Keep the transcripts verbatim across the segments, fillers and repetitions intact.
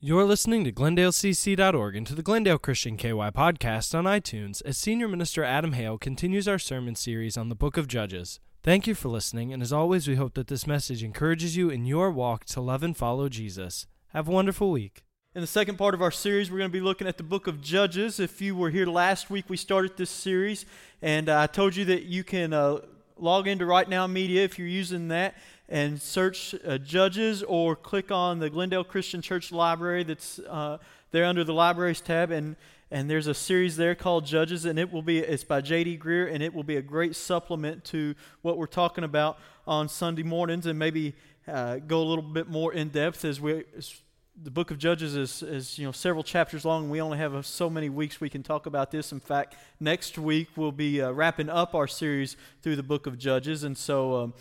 You're listening to Glendale C C dot org and to the Glendale Christian K Y podcast on iTunes as Senior Minister Adam Hale continues our sermon series on the Book of Judges. Thank you for listening, and as always, we hope that this message encourages you in your walk to love and follow Jesus. Have a wonderful week. In the second part of our series, we're going to be looking at the Book of Judges. If you were here last week, we started this series, and I told you that you can uh, log into Right Now Media if you're using that, and search uh, Judges or click on the Glendale Christian Church Library that's uh, there under the Libraries tab, and and there's a series there called Judges, and it will be it's by J D. Greer, and it will be a great supplement to what we're talking about on Sunday mornings, and maybe uh, go a little bit more in depth as we as the Book of Judges is, is you know several chapters long, and we only have so many weeks we can talk about this. In fact, next week we'll be uh, wrapping up our series through the Book of Judges, and so. Um,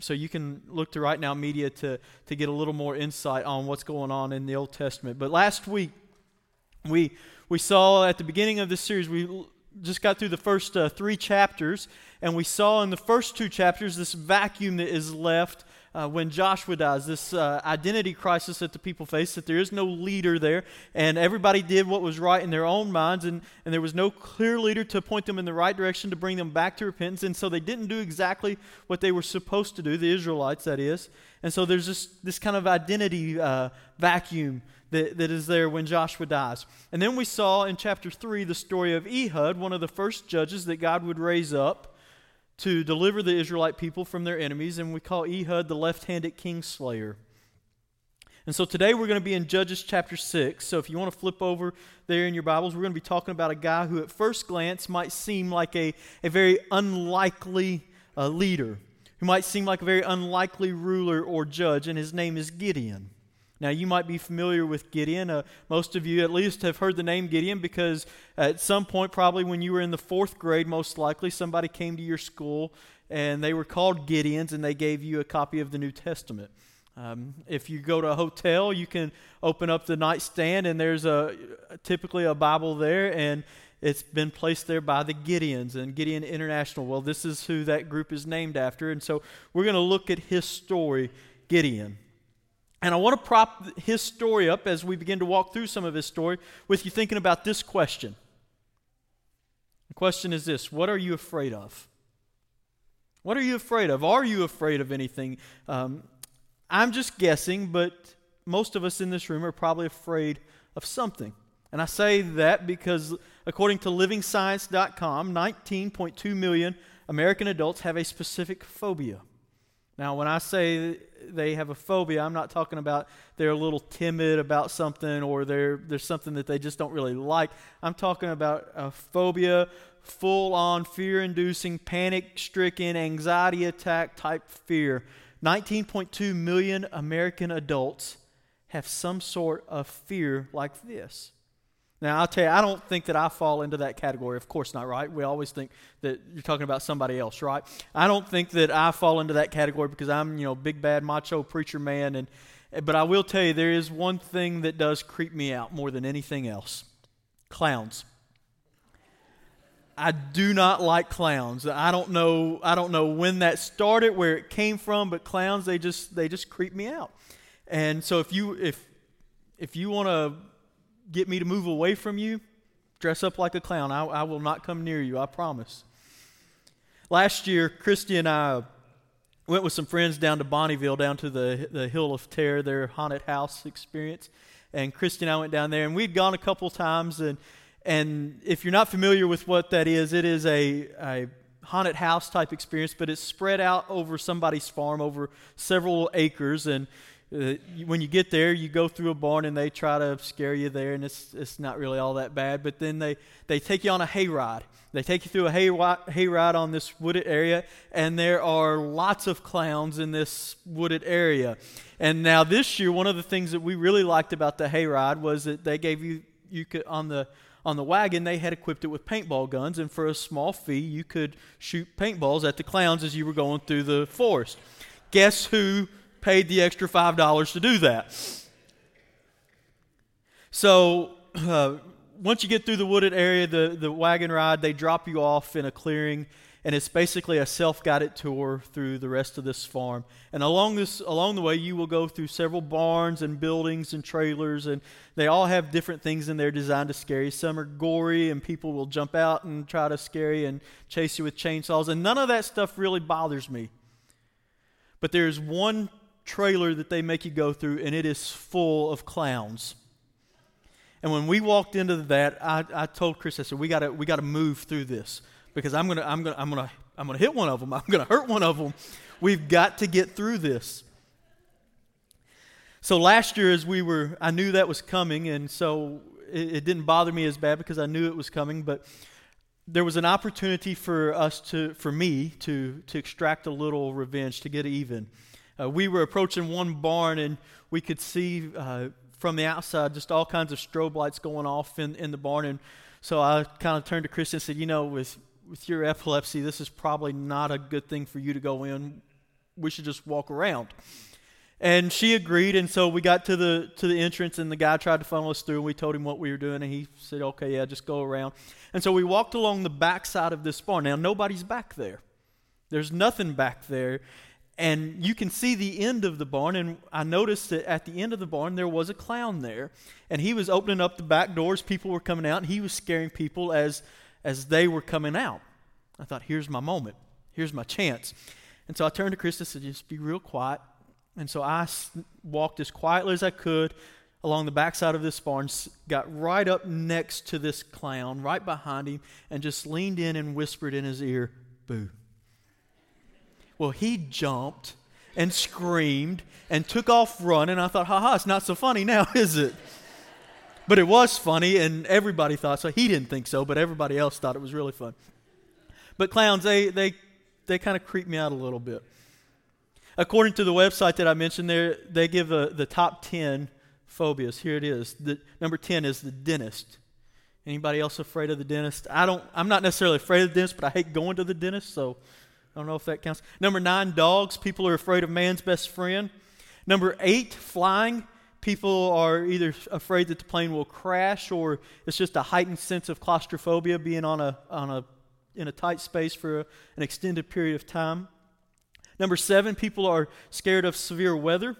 So you can look to Right Now Media to, to get a little more insight on what's going on in the Old Testament. But last week, we we saw at the beginning of this series, we l- just got through the first uh, three chapters, and we saw in the first two chapters this vacuum that is left uh, when Joshua dies, this uh, identity crisis that the people face, that there is no leader there, and everybody did what was right in their own minds, and, and there was no clear leader to point them in the right direction to bring them back to repentance, and so they didn't do exactly what they were supposed to do, the Israelites, that is, and so there's this, this kind of identity uh, vacuum That, that is there when Joshua dies. And then we saw in chapter three the story of Ehud, one of the first judges that God would raise up to deliver the Israelite people from their enemies, and we call Ehud the left-handed kingslayer. And so today we're going to be in Judges chapter six, so if you want to flip over there in your Bibles, we're going to be talking about a guy who at first glance might seem like a, a very unlikely uh, leader, who might seem like a very unlikely ruler or judge, and his name is Gideon. Now, you might be familiar with Gideon. Uh, most of you at least have heard the name Gideon because at some point, probably when you were in the fourth grade, most likely, somebody came to your school and they were called Gideons and they gave you a copy of the New Testament. Um, if you go to a hotel, you can open up the nightstand and there's a typically a Bible there, and it's been placed there by the Gideons and Gideon International. Well, this is who that group is named after, and so we're going to look at his story, Gideon. And I want to prop his story up as we begin to walk through some of his story with you thinking about this question. The question is this: what are you afraid of? What are you afraid of? Are you afraid of anything? Um, I'm just guessing, but most of us in this room are probably afraid of something. And I say that because according to living science dot com, nineteen point two million American adults have a specific phobia. Now, when I say they have a phobia, I'm not talking about they're a little timid about something or there's something that they just don't really like. I'm talking about a phobia, full-on fear-inducing, panic-stricken, anxiety attack type fear. nineteen point two million American adults have some sort of fear like this. Now, I'll tell you, I don't think that I fall into that category. Of course not, right? We always think that you're talking about somebody else, right? I don't think that I fall into that category because I'm, you know, big, bad, macho preacher man. And But I will tell you, there is one thing that does creep me out more than anything else. Clowns. I do not like clowns. I don't know I don't know when that started, where it came from, but clowns, they just they just creep me out. And so if you if if you want to get me to move away from you, dress up like a clown. I, I will not come near you, I promise. Last year, Christy and I went with some friends down to Bonneville, down to the, the Hill of Terror, their haunted house experience. And Christy and I went down there, and we'd gone a couple times. And and if you're not familiar with what that is, it is a, a haunted house type experience, but it's spread out over somebody's farm, over several acres. And Uh, when you get there, you go through a barn and they try to scare you there, and it's it's not really all that bad. But then they, they take you on a hayride. They take you through a hay hayride on this wooded area, and there are lots of clowns in this wooded area. And now this year, one of the things that we really liked about the hayride was that they gave you you could on the on the wagon they had equipped it with paintball guns, and for a small fee, you could shoot paintballs at the clowns as you were going through the forest. Guess who paid the extra five dollars to do that? So uh, once you get through the wooded area, the, the wagon ride, they drop you off in a clearing, and it's basically a self-guided tour through the rest of this farm. And along this along the way, you will go through several barns and buildings and trailers, and they all have different things in there designed to scare you. Some are gory, and people will jump out and try to scare you and chase you with chainsaws, and none of that stuff really bothers me. But there's one trailer that they make you go through, and it is full of clowns. And when we walked into that, I, I told Chris, I said, we gotta we gotta move through this, because I'm gonna I'm gonna I'm gonna I'm gonna hit one of them. I'm gonna hurt one of them. We've got to get through this. So last year, as we were, I knew that was coming, and so it, it didn't bother me as bad because I knew it was coming. But there was an opportunity for us to, for me to to extract a little revenge, to get even. Uh, we were approaching one barn, and we could see. Uh, from the outside, just all kinds of strobe lights going off in, in the barn. And so I kind of turned to Christian and said, you know, with, with your epilepsy, this is probably not a good thing for you to go in. We should just walk around. And she agreed, and so we got to the to the entrance, and the guy tried to funnel us through, and we told him what we were doing, and he said, okay, yeah, just go around. And so we walked along the backside of this barn. Now, nobody's back there. There's nothing back there. And you can see the end of the barn, and I noticed that at the end of the barn there was a clown there, and he was opening up the back doors. People were coming out, and he was scaring people as as they were coming out. I thought, here's my moment. Here's my chance. And so I turned to Chris and said, just be real quiet. And so I walked as quietly as I could along the backside of this barn, got right up next to this clown, right behind him, and just leaned in and whispered in his ear, boo. Well, he jumped and screamed and took off running. I thought, ha-ha, it's not so funny now, is it? But it was funny, and everybody thought so. He didn't think so, but everybody else thought it was really fun. But clowns, they they, they kind of creep me out a little bit. According to the website that I mentioned there, they give a, the top ten phobias. Here it is. The, number ten is the dentist. Anybody else afraid of the dentist? I don't. I'm not necessarily afraid of the dentist, but I hate going to the dentist, so... I don't know if that counts. Number nine, dogs. People are afraid of man's best friend. Number eight, flying. People are either afraid that the plane will crash, or it's just a heightened sense of claustrophobia, being on a on a in a tight space for a, an extended period of time. Number seven, people are scared of severe weather.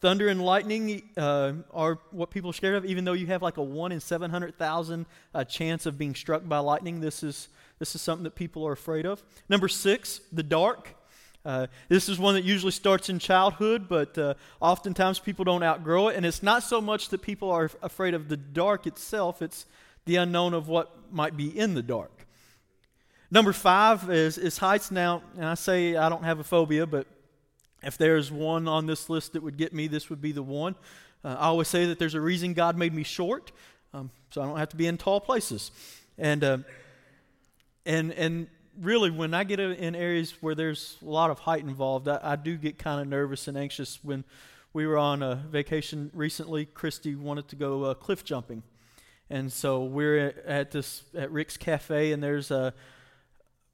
Thunder and lightning uh, are what people are scared of. Even though you have like a one in seven hundred thousand uh, chance of being struck by lightning, this is This is something that people are afraid of. Number six, the dark. Uh, this is one that usually starts in childhood, but uh, oftentimes people don't outgrow it. And it's not so much that people are afraid of the dark itself, it's the unknown of what might be in the dark. Number five is, is heights. Now, and I say I don't have a phobia, but if there's one on this list that would get me, this would be the one. Uh, I always say that there's a reason God made me short, um, so I don't have to be in tall places. And... Uh, And and really, when I get in areas where there's a lot of height involved, I, I do get kind of nervous and anxious. When we were on a vacation recently, Christy wanted to go uh, cliff jumping, and so we're at this at Rick's Cafe, and there's a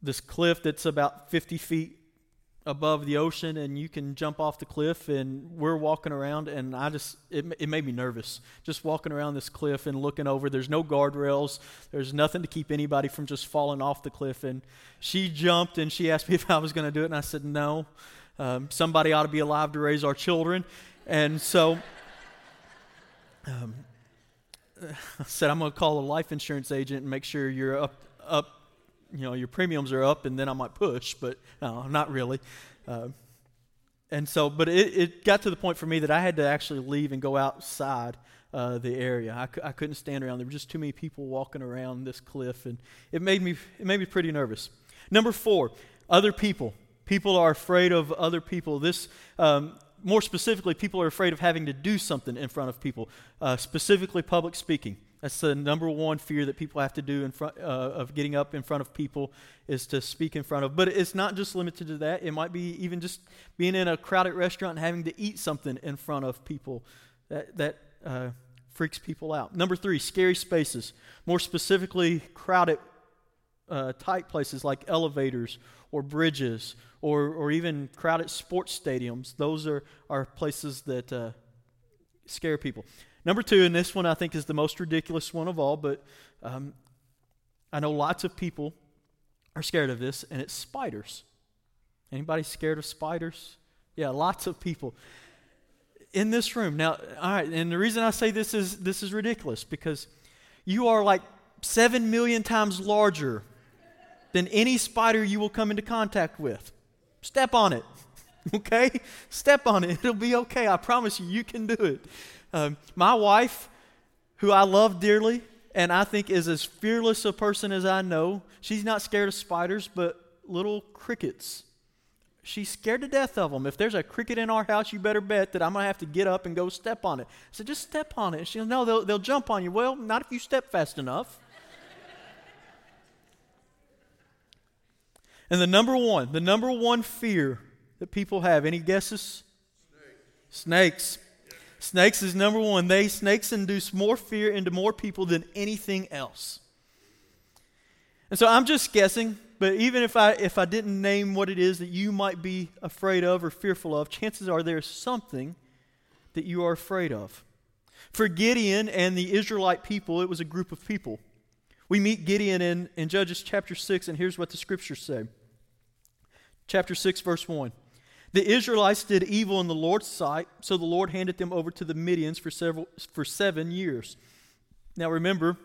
this cliff that's about fifty feet above the ocean, and you can jump off the cliff. And we're walking around, and I just it it made me nervous just walking around this cliff and looking over. There's no guardrails, there's nothing to keep anybody from just falling off the cliff. And she jumped, and she asked me if I was going to do it, and I said no. Um, somebody ought to be alive to raise our children, and so um, I said I'm going to call a life insurance agent and make sure you're up up. You know, your premiums are up, and then I might push, but no, not really. Uh, and so, but it, it got to the point for me that I had to actually leave and go outside uh, the area. I, c- I couldn't stand around. There were just too many people walking around this cliff, and it made me it made me pretty nervous. Number four, other people. People are afraid of other people. This, um, more specifically, people are afraid of having to do something in front of people, uh, specifically public speaking. That's the number one fear that people have to do in front uh, of getting up in front of people, is to speak in front of. But it's not just limited to that. It might be even just being in a crowded restaurant and having to eat something in front of people. That that uh, freaks people out. Number three, scary spaces. More specifically, crowded, uh, tight places like elevators or bridges or or even crowded sports stadiums. Those are, are places that uh, scare people. Number two, and this one I think is the most ridiculous one of all, but um, I know lots of people are scared of this, and it's spiders. Anybody scared of spiders? Yeah, lots of people in this room. Now, all right, and the reason I say this is this is ridiculous because you are like seven million times larger than any spider you will come into contact with. Step on it, okay? Step on it. It'll be okay. I promise you, you can do it. Um, my wife, who I love dearly, and I think is as fearless a person as I know, she's not scared of spiders, but little crickets. She's scared to death of them. If there's a cricket in our house, you better bet that I'm going to have to get up and go step on it. I said, just step on it. And she goes, no, they'll, they'll jump on you. Well, not if you step fast enough. And the number one, the number one fear that people have, any guesses? Snakes. Snakes. Snakes is number one. They snakes induce more fear into more people than anything else. And so I'm just guessing, but even if I if I didn't name what it is that you might be afraid of or fearful of, chances are there's something that you are afraid of. For Gideon and the Israelite people, it was a group of people. We meet Gideon in, in Judges chapter six, and here's what the scriptures say. Chapter six, verse one. The Israelites did evil in the Lord's sight, so the Lord handed them over to the Midians for several for seven years. Now remember,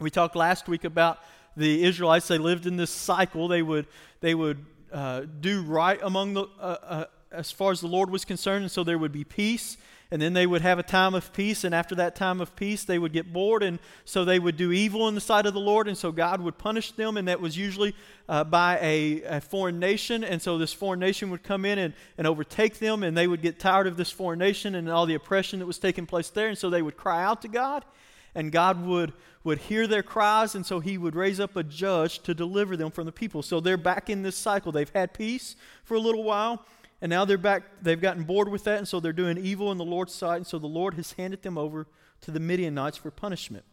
we talked last week about the Israelites. They lived in this cycle. They would they would uh, do right among the uh, uh, as far as the Lord was concerned, and so there would be peace. And then they would have a time of peace, and after that time of peace, they would get bored, and so they would do evil in the sight of the Lord, and so God would punish them, and that was usually uh, by a, a foreign nation, and so this foreign nation would come in and, and overtake them, and they would get tired of this foreign nation and all the oppression that was taking place there, and so they would cry out to God, and God would, would hear their cries, and so he would raise up a judge to deliver them from the people. So they're back in this cycle. They've had peace for a little while, and now they're back, they've gotten bored with that, and so they're doing evil in the Lord's sight, and so the Lord has handed them over to the Midianites for punishment.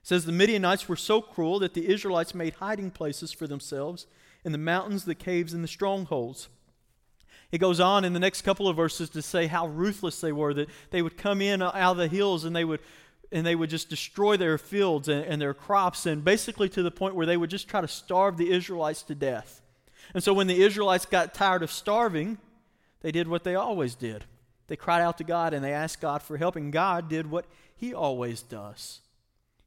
It says, the Midianites were so cruel that the Israelites made hiding places for themselves in the mountains, the caves, and the strongholds. It goes on in the next couple of verses to say how ruthless they were, that they would come in out of the hills and they would and they would just destroy their fields and, and their crops, and basically to the point where they would just try to starve the Israelites to death. And so when the Israelites got tired of starving, they did what they always did. They cried out to God and they asked God for help, and God did what he always does.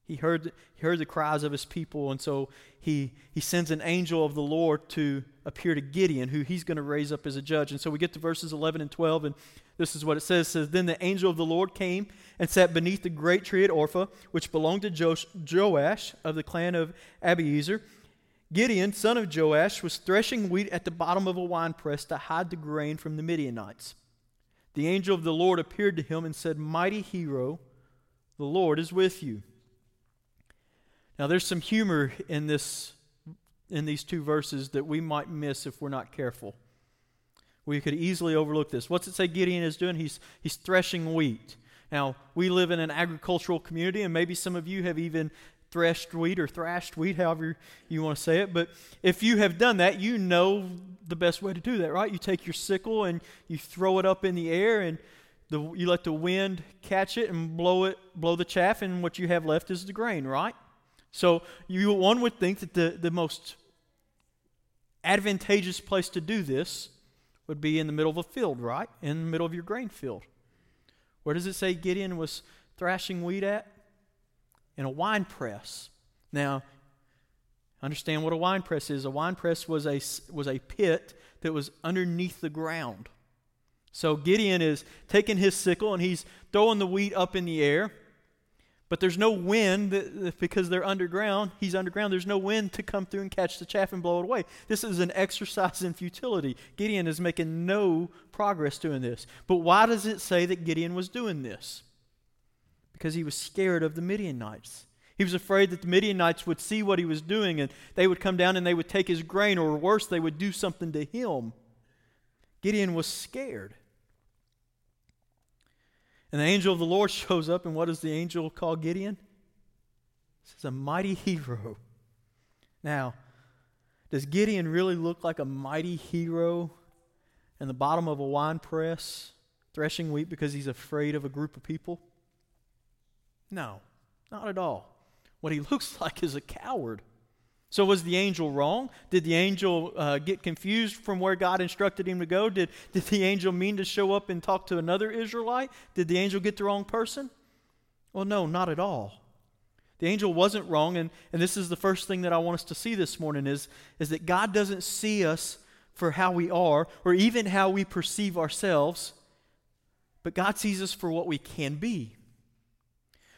He heard, he heard the cries of his people, and so he, he sends an angel of the Lord to appear to Gideon, who he's going to raise up as a judge. And so we get to verses eleven and twelve, and this is what it says. It says, then the angel of the Lord came and sat beneath the great tree at Orpha, which belonged to Joash of the clan of Abiezer. Gideon, son of Joash, was threshing wheat at the bottom of a winepress to hide the grain from the Midianites. The angel of the Lord appeared to him and said, mighty hero, the Lord is with you. Now there's some humor in this, in these two verses that we might miss if we're not careful. We could easily overlook this. What's it say Gideon is doing? He's, he's threshing wheat. Now, we live in an agricultural community, and maybe some of you have even threshed wheat or thrashed wheat, however you want to say it. But if you have done that, you know the best way to do that, right? You take your sickle and you throw it up in the air, and the, you let the wind catch it and blow it, blow the chaff, and what you have left is the grain, right? So you one would think that the, the most advantageous place to do this would be in the middle of a field, right? In the middle of your grain field. Where does it say Gideon was thrashing wheat at? In a wine press. Now, understand what a wine press is. A wine press was a, was a pit that was underneath the ground. So Gideon is taking his sickle and he's throwing the wheat up in the air, but there's no wind that, because they're underground. He's underground. There's no wind to come through and catch the chaff and blow it away. This is an exercise in futility. Gideon is making no progress doing this. But why does it say that Gideon was doing this? Because he was scared of the Midianites. He was afraid that the Midianites would see what he was doing, and they would come down and they would take his grain, or worse, they would do something to him. Gideon was scared. And the angel of the Lord shows up, and what does the angel call Gideon? He says, a mighty hero. Now, does Gideon really look like a mighty hero in the bottom of a wine press, threshing wheat because he's afraid of a group of people? No, not at all. What he looks like is a coward. So was the angel wrong? Did the angel uh, get confused from where God instructed him to go? Did, did the angel mean to show up and talk to another Israelite? Did the angel get the wrong person? Well, no, not at all. The angel wasn't wrong, and, and this is the first thing that I want us to see this morning is, is that God doesn't see us for how we are or even how we perceive ourselves, but God sees us for what we can be.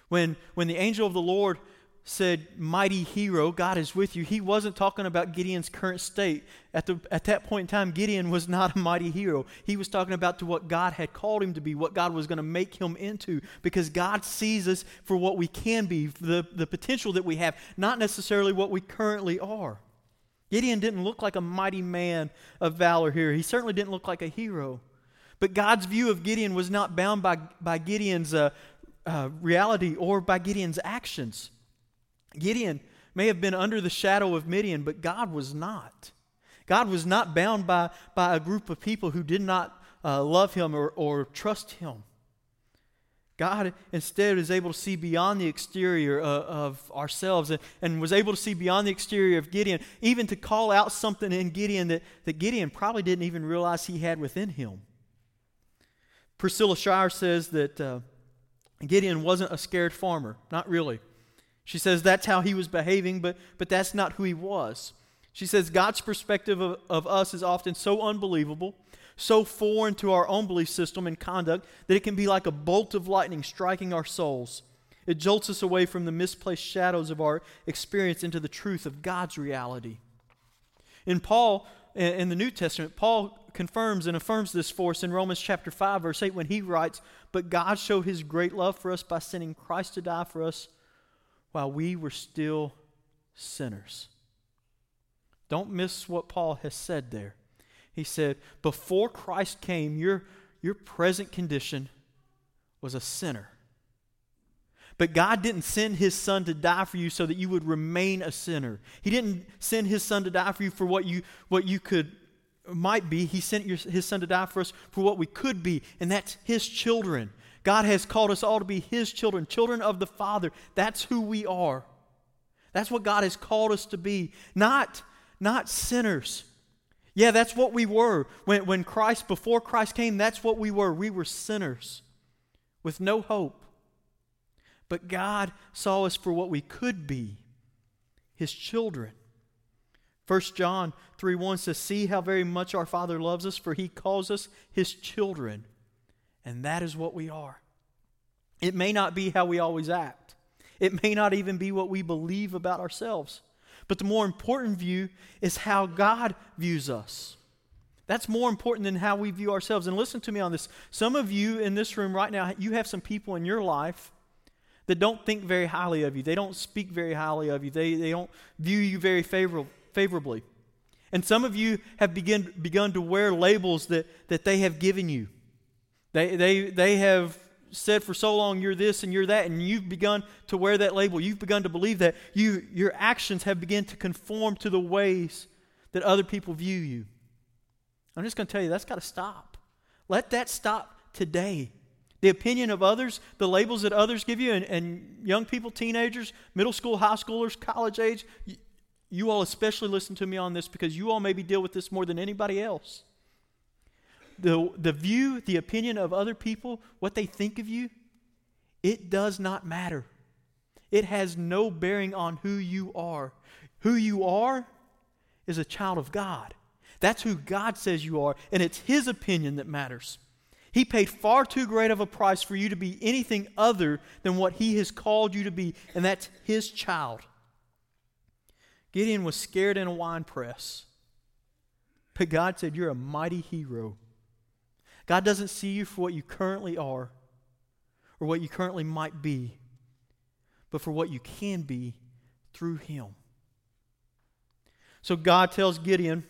When, when the angel of the Lord said, "Mighty hero, God is with you," he wasn't talking about Gideon's current state. At the at that point in time, Gideon was not a mighty hero. He was talking about to what God had called him to be, what God was going to make him into, because God sees us for what we can be, the, the potential that we have, not necessarily what we currently are. Gideon didn't look like a mighty man of valor here. He certainly didn't look like a hero. But God's view of Gideon was not bound by, by Gideon's uh, uh, reality or by Gideon's actions. Gideon may have been under the shadow of Midian, but God was not. God was not bound by, by a group of people who did not uh, love him or, or trust him. God instead is able to see beyond the exterior uh, of ourselves and, and was able to see beyond the exterior of Gideon, even to call out something in Gideon that, that Gideon probably didn't even realize he had within him. Priscilla Shire says that uh, Gideon wasn't a scared farmer, not really. She says that's how he was behaving, but but that's not who he was. She says God's perspective of, of us is often so unbelievable, so foreign to our own belief system and conduct, that it can be like a bolt of lightning striking our souls. It jolts us away from the misplaced shadows of our experience into the truth of God's reality. In Paul, in the New Testament, Paul confirms and affirms this for us in Romans chapter five, verse eight, when he writes, "But God showed his great love for us by sending Christ to die for us while we were still sinners." Don't miss what Paul has said there. He said, before Christ came, your, your present condition was a sinner. But God didn't send his son to die for you so that you would remain a sinner. He didn't send his son to die for you for what you, what you could might be. He sent your, his son to die for us for what we could be, and that's his children. God has called us all to be his children, children of the Father. That's who we are. That's what God has called us to be, not, not sinners. Yeah, that's what we were. When, when Christ, before Christ came, that's what we were. We were sinners with no hope. But God saw us for what we could be, his children. First John three one says, "See how very much our Father loves us, for he calls us his children." And that is what we are. It may not be how we always act. It may not even be what we believe about ourselves. But the more important view is how God views us. That's more important than how we view ourselves. And listen to me on this. Some of you in this room right now, you have some people in your life that don't think very highly of you. They don't speak very highly of you. They, they don't view you very favor- favorably. And some of you have begin, begun to wear labels that, that they have given you. They they they have said for so long, "You're this and you're that," and you've begun to wear that label. You've begun to believe that. You your actions have begun to conform to the ways that other people view you. I'm just going to tell you, that's got to stop. Let that stop today. The opinion of others, the labels that others give you, and, and young people, teenagers, middle school, high schoolers, college age, you, you all especially listen to me on this, because you all maybe deal with this more than anybody else. The, the view, the opinion of other people, what they think of you, it does not matter. It has no bearing on who you are. Who you are is a child of God. That's who God says you are, and it's his opinion that matters. He paid far too great of a price for you to be anything other than what he has called you to be, and that's his child. Gideon was scared in a wine press, but God said, "You're a mighty hero." God doesn't see you for what you currently are or what you currently might be, but for what you can be through him. So God tells Gideon,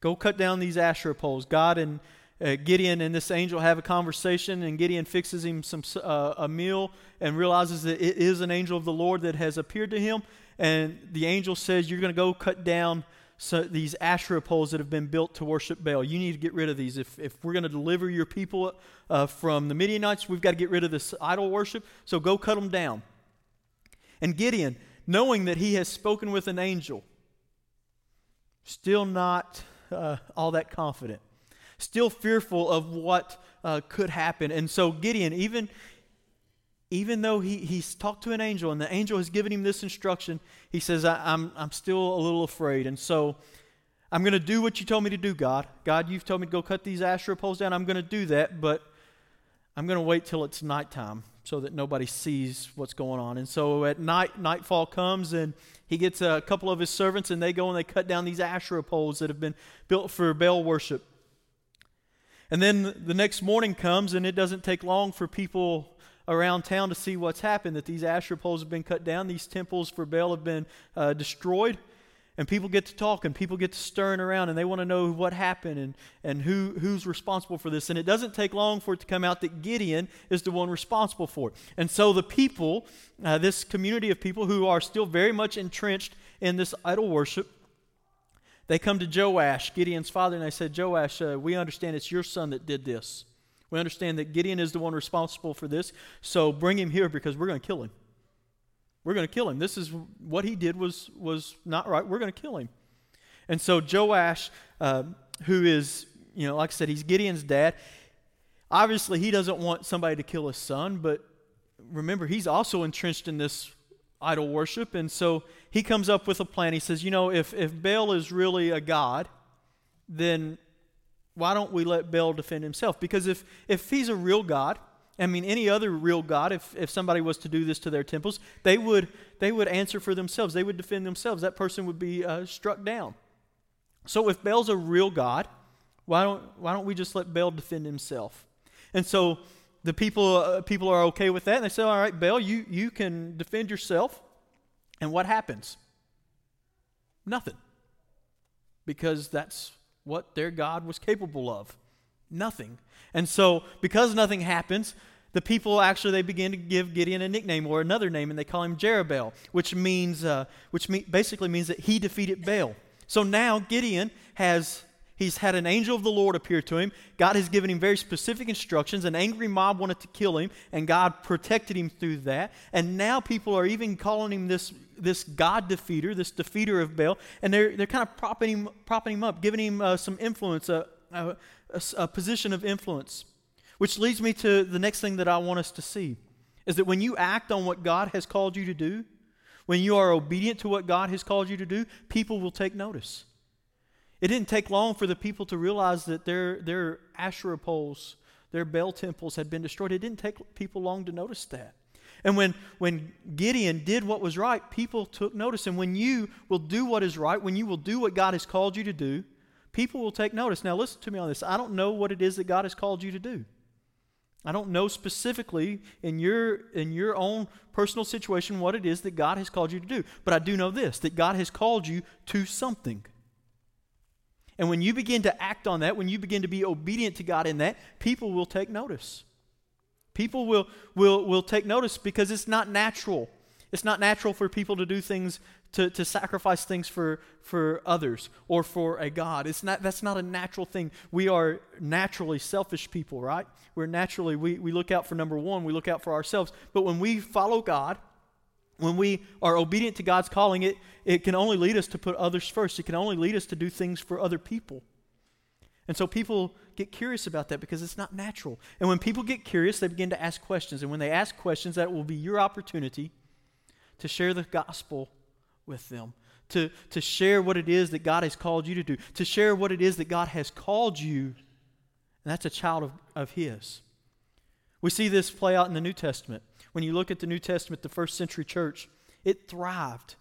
"Go cut down these Asherah poles." God and uh, Gideon and this angel have a conversation, and Gideon fixes him some uh, a meal and realizes that it is an angel of the Lord that has appeared to him. And the angel says, "You're going to go cut down so these Asherah poles that have been built to worship Baal. You need to get rid of these. If if we're going to deliver your people uh, from the Midianites, we've got to get rid of this idol worship, so go cut them down. And Gideon, knowing that he has spoken with an angel, still not uh, all that confident, still fearful of what uh, could happen. And so Gideon, even... Even though he, he's talked to an angel and the angel has given him this instruction, he says, I, I'm, I'm still a little afraid. And so I'm going to do what you told me to do, God. God, you've told me to go cut these Asherah poles down. I'm going to do that, but I'm going to wait till it's nighttime so that nobody sees what's going on. And so at night, nightfall comes and he gets a couple of his servants and they go and they cut down these Asherah poles that have been built for Baal worship. And then the next morning comes and it doesn't take long for people around town to see what's happened, that these Asherah poles have been cut down, these temples for Baal have been uh, destroyed, and people get to talking, people get to stirring around, and they want to know what happened and, and who, who's responsible for this. And it doesn't take long for it to come out that Gideon is the one responsible for it. And so the people, uh, this community of people who are still very much entrenched in this idol worship, they come to Joash, Gideon's father, and they said, Joash, uh, we understand it's your son that did this. We understand that Gideon is the one responsible for this, so bring him here because we're going to kill him. We're going to kill him. This is what he did was was not right. We're going to kill him. And so Joash, uh, who is, you know, like I said, he's Gideon's dad. Obviously, he doesn't want somebody to kill his son, but remember, he's also entrenched in this idol worship. And so he comes up with a plan. He says, you know, if, if Baal is really a god, then why don't we let Baal defend himself? Because if, if he's a real god, I mean any other real god, if, if somebody was to do this to their temples, they would they would answer for themselves. They would defend themselves. That person would be uh, struck down. So if Baal's a real god, why don't why don't we just let Baal defend himself? And so the people uh, people are okay with that, and they say, all right, Baal, you you can defend yourself. And what happens? Nothing. Because that's what their God was capable of. Nothing. And so because nothing happens, the people actually, they begin to give Gideon a nickname or another name, and they call him Jerubbaal, which means, uh, which me- basically means that he defeated Baal. So now Gideon has, he's had an angel of the Lord appear to him. God has given him very specific instructions. An angry mob wanted to kill him, and God protected him through that. And now people are even calling him this this God defeater, this defeater of Baal, and they're they're kind of propping him propping him up, giving him uh, some influence, a, a, a, a position of influence, which leads me to the next thing that I want us to see, is that when you act on what God has called you to do, when you are obedient to what God has called you to do, people will take notice. It didn't take long for the people to realize that their their Asherah poles, their Baal temples had been destroyed. It didn't take people long to notice that. And when, when Gideon did what was right, people took notice. And when you will do what is right, when you will do what God has called you to do, people will take notice. Now listen to me on this. I don't know what it is that God has called you to do. I don't know specifically in your, in your own personal situation what it is that God has called you to do. But I do know this, that God has called you to something. And when you begin to act on that, when you begin to be obedient to God in that, people will take notice. People will will will take notice because it's not natural. It's not natural for people to do things, to, to sacrifice things for, for others or for a God. It's not that's not a natural thing. We are naturally selfish people, right? We're naturally, we, we look out for number one, we look out for ourselves. But when we follow God, when we are obedient to God's calling, it, it can only lead us to put others first. It can only lead us to do things for other people. And so people get curious about that because it's not natural. And when people get curious, they begin to ask questions. And when they ask questions, that will be your opportunity to share the gospel with them, to, to share what it is that God has called you to do, to share what it is that God has called you, and that's a child of, of His. We see this play out in the New Testament. When you look at the New Testament, the first century church, it thrived,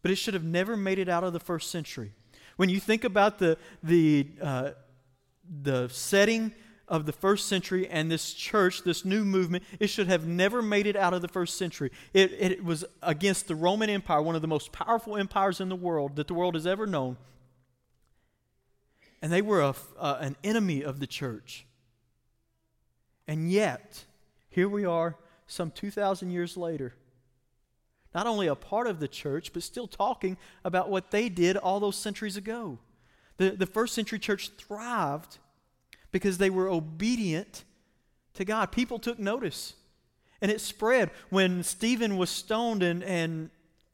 but it should have never made it out of the first century. When you think about the the uh, the setting of the first century and this church, this new movement, it should have never made it out of the first century. It, it was against the Roman Empire, one of the most powerful empires in the world that the world has ever known. And they were a, uh, an enemy of the church. And yet, here we are some two thousand years later. not only a part of the church, but still talking about what they did all those centuries ago. The, the first century church thrived because they were obedient to God. People took notice, and it spread. When Stephen was stoned and and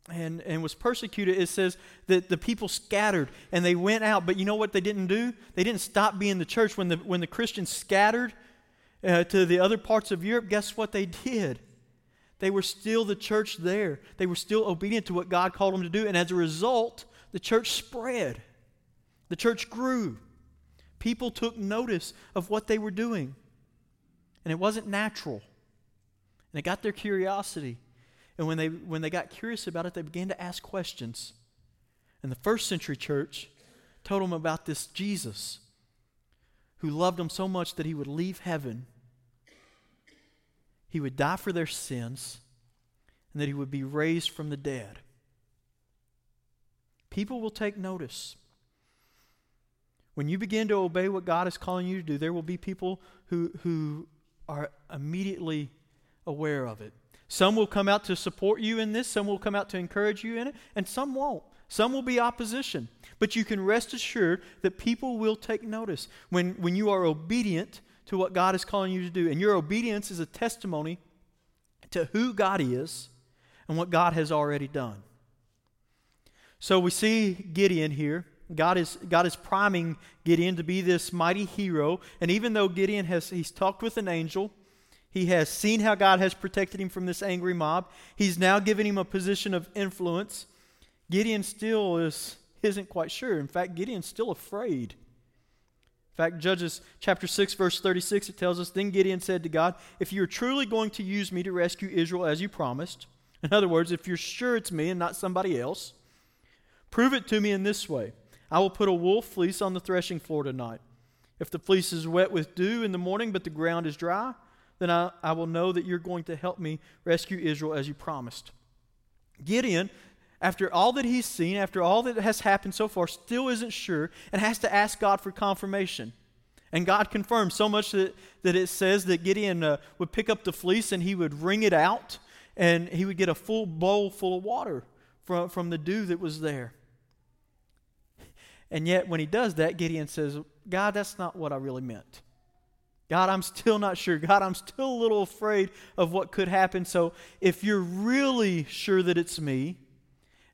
and, and was persecuted, it says that the people scattered, and they went out. But you know what they didn't do? They didn't stop being the church. When the, when the Christians scattered uh, to the other parts of Europe, guess what they did? They were still the church there. They were still obedient to what God called them to do. And as a result, the church spread. The church grew. People took notice of what they were doing. And it wasn't natural. And it got their curiosity. And when they when they got curious about it, they began to ask questions. And the first century church told them about this Jesus who loved them so much that he would leave heaven. He would die for their sins, and that he would be raised from the dead. People will take notice. When you begin to obey what God is calling you to do, there will be people who, who are immediately aware of it. Some will come out to support you in this, some will come out to encourage you in it, and some won't. Some will be opposition. But you can rest assured that people will take notice. When, when you are obedient to what God is calling you to do, and your obedience is a testimony to who God is and what God has already done. So we see Gideon here. God is God is priming Gideon to be this mighty hero, and even though Gideon has he's talked with an angel, he has seen how God has protected him from this angry mob. He's now given him a position of influence. Gideon still is isn't quite sure. In fact, Gideon's still afraid. In fact, Judges chapter six, verse thirty-six, it tells us, "Then Gideon said to God, 'If you're truly going to use me to rescue Israel as you promised,'" in other words, if you're sure it's me and not somebody else, "'prove it to me in this way. I will put a wool fleece on the threshing floor tonight. If the fleece is wet with dew in the morning, but the ground is dry, then I, I will know that you're going to help me rescue Israel as you promised.'" Gideon, after all that he's seen, after all that has happened so far, still isn't sure and has to ask God for confirmation. And God confirms so much that, that it says that Gideon uh, would pick up the fleece and he would wring it out, and he would get a full bowl full of water from, from the dew that was there. And yet when he does that, Gideon says, "God, that's not what I really meant. God, I'm still not sure. God, I'm still a little afraid of what could happen. So if you're really sure that it's me,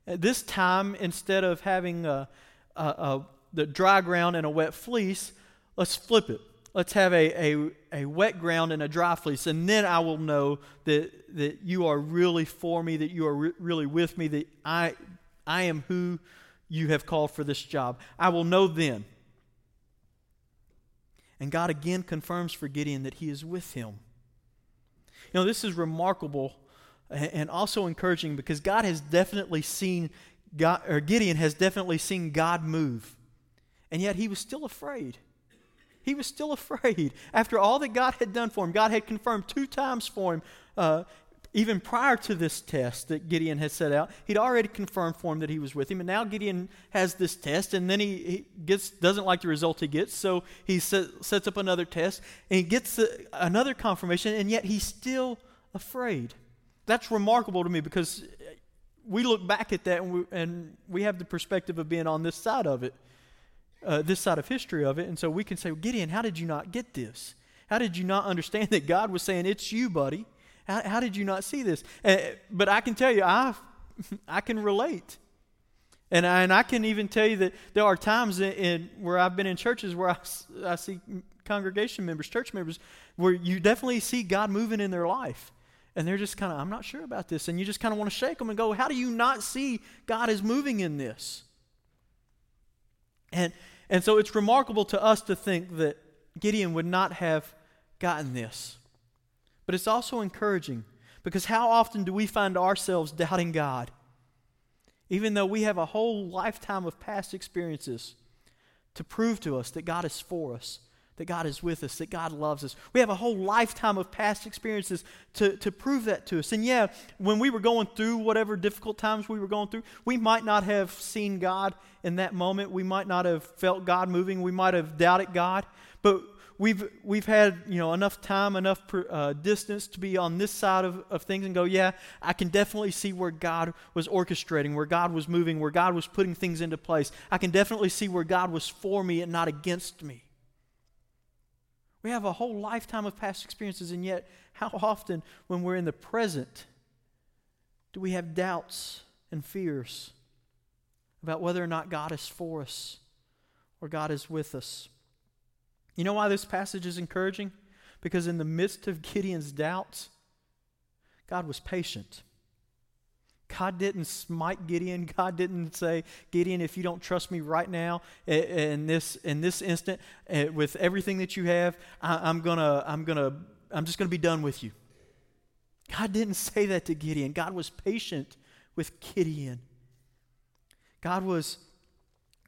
this time, instead of having a, a, a, the dry ground and a wet fleece, let's flip it. Let's have a, a, a wet ground and a dry fleece, and then I will know that that you are really for me, that you are re- really with me, that I I am who you have called for this job. I will know then." And God again confirms for Gideon that he is with him. You know, this is remarkable and also encouraging, because God has definitely seen God, or Gideon has definitely seen God move, and yet he was still afraid. He was still afraid after all that God had done for him. God had confirmed two times for him, uh, even prior to this test that Gideon had set out. He'd already confirmed for him that he was with him, and now Gideon has this test, and then he, he gets doesn't like the result he gets, so he set, sets up another test, and he gets uh, another confirmation, and yet he's still afraid. That's remarkable to me, because we look back at that and we, and we have the perspective of being on this side of it, uh, this side of history of it. And so we can say, "Well, Gideon, how did you not get this? How did you not understand that God was saying, it's you, buddy? How, how did you not see this?" Uh, but I can tell you, I I can relate. And I, and I can even tell you that there are times in, in where I've been in churches where I, I see congregation members, church members, where you definitely see God moving in their life. And they're just kind of, "I'm not sure about this." And you just kind of want to shake them and go, "How do you not see God is moving in this?" And and so it's remarkable to us to think that Gideon would not have gotten this. But it's also encouraging, because how often do we find ourselves doubting God? Even though we have a whole lifetime of past experiences to prove to us that God is for us, that God is with us, that God loves us. We have a whole lifetime of past experiences to, to prove that to us. And yeah, when we were going through whatever difficult times we were going through, we might not have seen God in that moment. We might not have felt God moving. We might have doubted God. But we've we've had, you know, enough time, enough per, uh, distance to be on this side of, of things and go, yeah, I can definitely see where God was orchestrating, where God was moving, where God was putting things into place. I can definitely see where God was for me and not against me. We have a whole lifetime of past experiences, and yet how often when we're in the present do we have doubts and fears about whether or not God is for us or God is with us? You know why this passage is encouraging? Because in the midst of Gideon's doubts, God was patient. God didn't smite Gideon. God didn't say, Gideon, if you don't trust me right now, in this in this instant, with everything that you have, I'm gonna, I'm gonna, I'm just gonna be done with you. God didn't say that to Gideon. God was patient with Gideon. God was,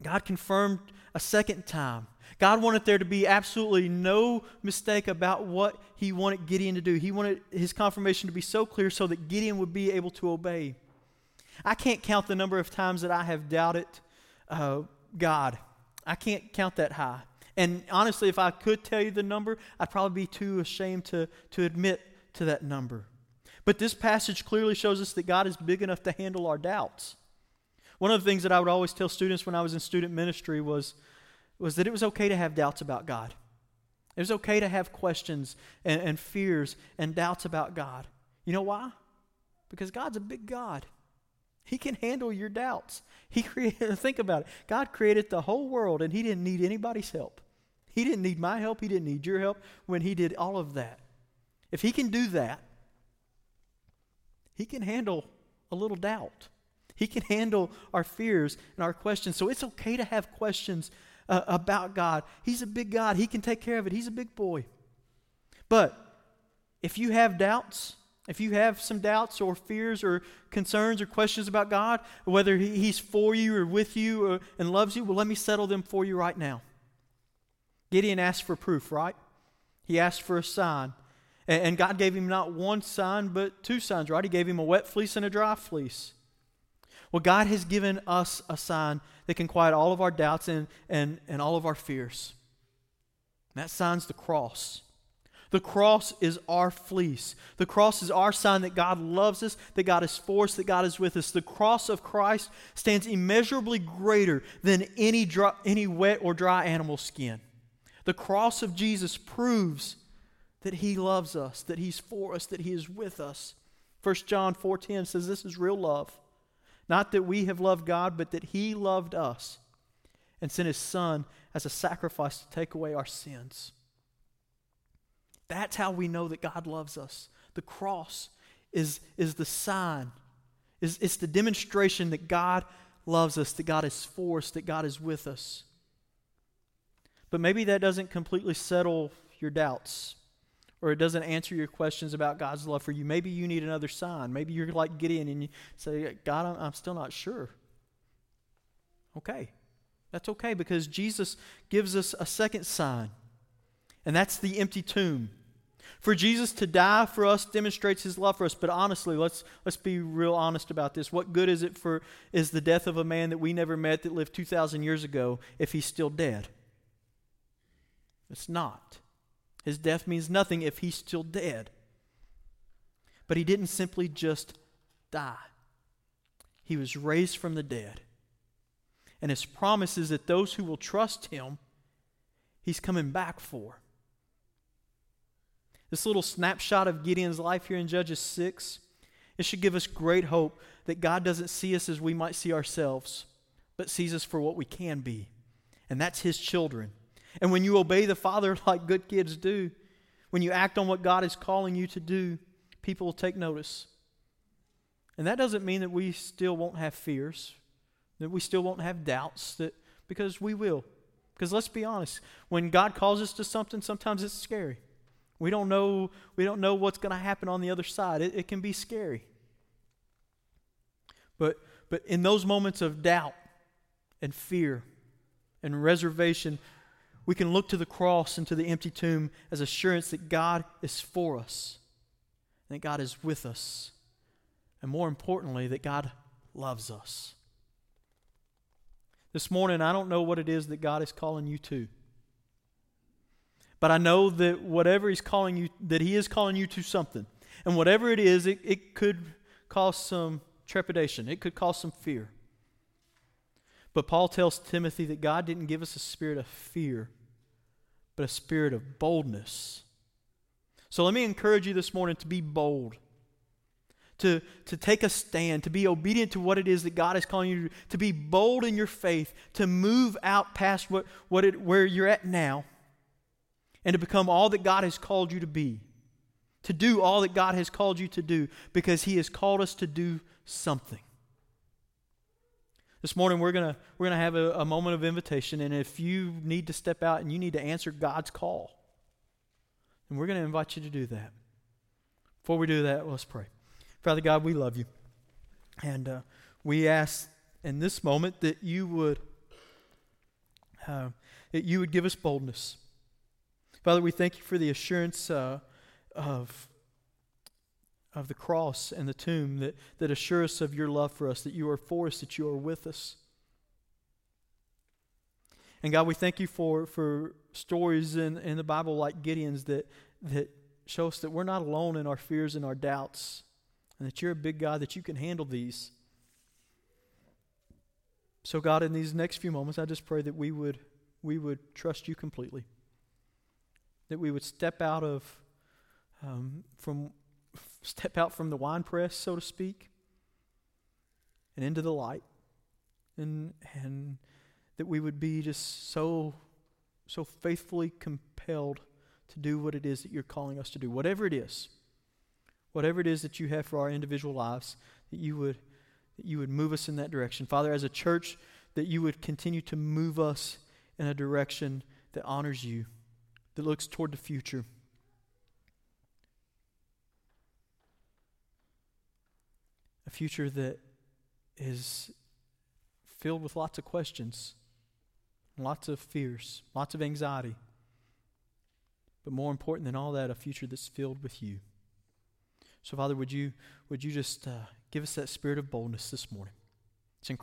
God confirmed a second time. God wanted there to be absolutely no mistake about what he wanted Gideon to do. He wanted his confirmation to be so clear so that Gideon would be able to obey. I can't count the number of times that I have doubted uh, God. I can't count that high. And honestly, if I could tell you the number, I'd probably be too ashamed to, to admit to that number. But this passage clearly shows us that God is big enough to handle our doubts. One of the things that I would always tell students when I was in student ministry was, was that it was okay to have doubts about God. It was okay to have questions and, and fears and doubts about God. You know why? Because God's a big God. He can handle your doubts. He created, think about it. God created the whole world, and he didn't need anybody's help. He didn't need my help. He didn't need your help when he did all of that. If he can do that, he can handle a little doubt. He can handle our fears and our questions. So it's okay to have questions Uh, about God. He's a big God. He can take care of it. He's a big boy. But if you have doubts, if you have some doubts or fears or concerns or questions about God, whether he, He's for you or with you or, and loves you, well, let me settle them for you right now. Gideon asked for proof, right? He asked for a sign. And, and God gave him not one sign, but two signs, right? He gave him a wet fleece and a dry fleece. Well, God has given us a sign that can quiet all of our doubts and, and, and all of our fears. And that sign's the cross. The cross is our fleece. The cross is our sign that God loves us, that God is for us, that God is with us. The cross of Christ stands immeasurably greater than any dry, any wet or dry animal skin. The cross of Jesus proves that He loves us, that He's for us, that He is with us. First John four ten says this is real love. Not that we have loved God, but that He loved us and sent His Son as a sacrifice to take away our sins. That's how we know that God loves us. The cross is, is the sign. It's, it's the demonstration that God loves us, that God is for us, that God is with us. But maybe that doesn't completely settle your doubts, or it doesn't answer your questions about God's love for you. Maybe you need another sign. Maybe you're like Gideon and you say, God, I'm, I'm still not sure. Okay. That's okay, because Jesus gives us a second sign, and that's the empty tomb. For Jesus to die for us demonstrates His love for us, but honestly, let's let's be real honest about this. What good is it for is the death of a man that we never met that lived two thousand years ago if he's still dead? It's not. His death means nothing if he's still dead. But He didn't simply just die. He was raised from the dead. And His promise is that those who will trust Him, He's coming back for. This little snapshot of Gideon's life here in Judges six, it should give us great hope that God doesn't see us as we might see ourselves, but sees us for what we can be. And that's His children. And when you obey the Father like good kids do, when you act on what God is calling you to do, people will take notice. And that doesn't mean that we still won't have fears, that we still won't have doubts, that because we will. Because let's be honest, when God calls us to something, sometimes it's scary. We don't know, we don't know what's going to happen on the other side. It, it can be scary. But, but in those moments of doubt and fear and reservation, we can look to the cross and to the empty tomb as assurance that God is for us, that God is with us, and more importantly, that God loves us. This morning, I don't know what it is that God is calling you to, But I know that whatever he's calling you, that he is calling you to something. And whatever it is, it, it could cause some trepidation. It could cause some fear. But Paul tells Timothy that God didn't give us a spirit of fear, but a spirit of boldness. So let me encourage you this morning to be bold, to, to take a stand, to be obedient to what it is that God is calling you to do, to be bold in your faith, to move out past what, what it, where you're at now, and to become all that God has called you to be, to do all that God has called you to do, because he has called us to do something. This morning we're going to we're gonna have a, a moment of invitation, and if you need to step out and you need to answer God's call, then we're going to invite you to do that. Before we do that, let's pray. Father God, we love you, and uh, we ask in this moment that you would uh, that you would give us boldness. Father, we thank you for the assurance uh, of of the cross and the tomb that, that assure us of your love for us, that you are for us, that you are with us. And God, we thank you for, for stories in, in the Bible like Gideon's that, that show us that we're not alone in our fears and our doubts, and that you're a big God, that you can handle these. So God, in these next few moments, I just pray that we would we would trust you completely, that we would step out of um, from step out from the wine press, so to speak, and into the light, and and that we would be just so so faithfully compelled to do what it is that you're calling us to do, whatever it is, whatever it is that you have for our individual lives, that you would that you would move us in that direction. Father, as a church, that you would continue to move us in a direction that honors you, that looks toward the future. A future that is filled with lots of questions, lots of fears, lots of anxiety. But more important than all that, a future that's filled with you. So Father, would you would you just uh, give us that spirit of boldness this morning?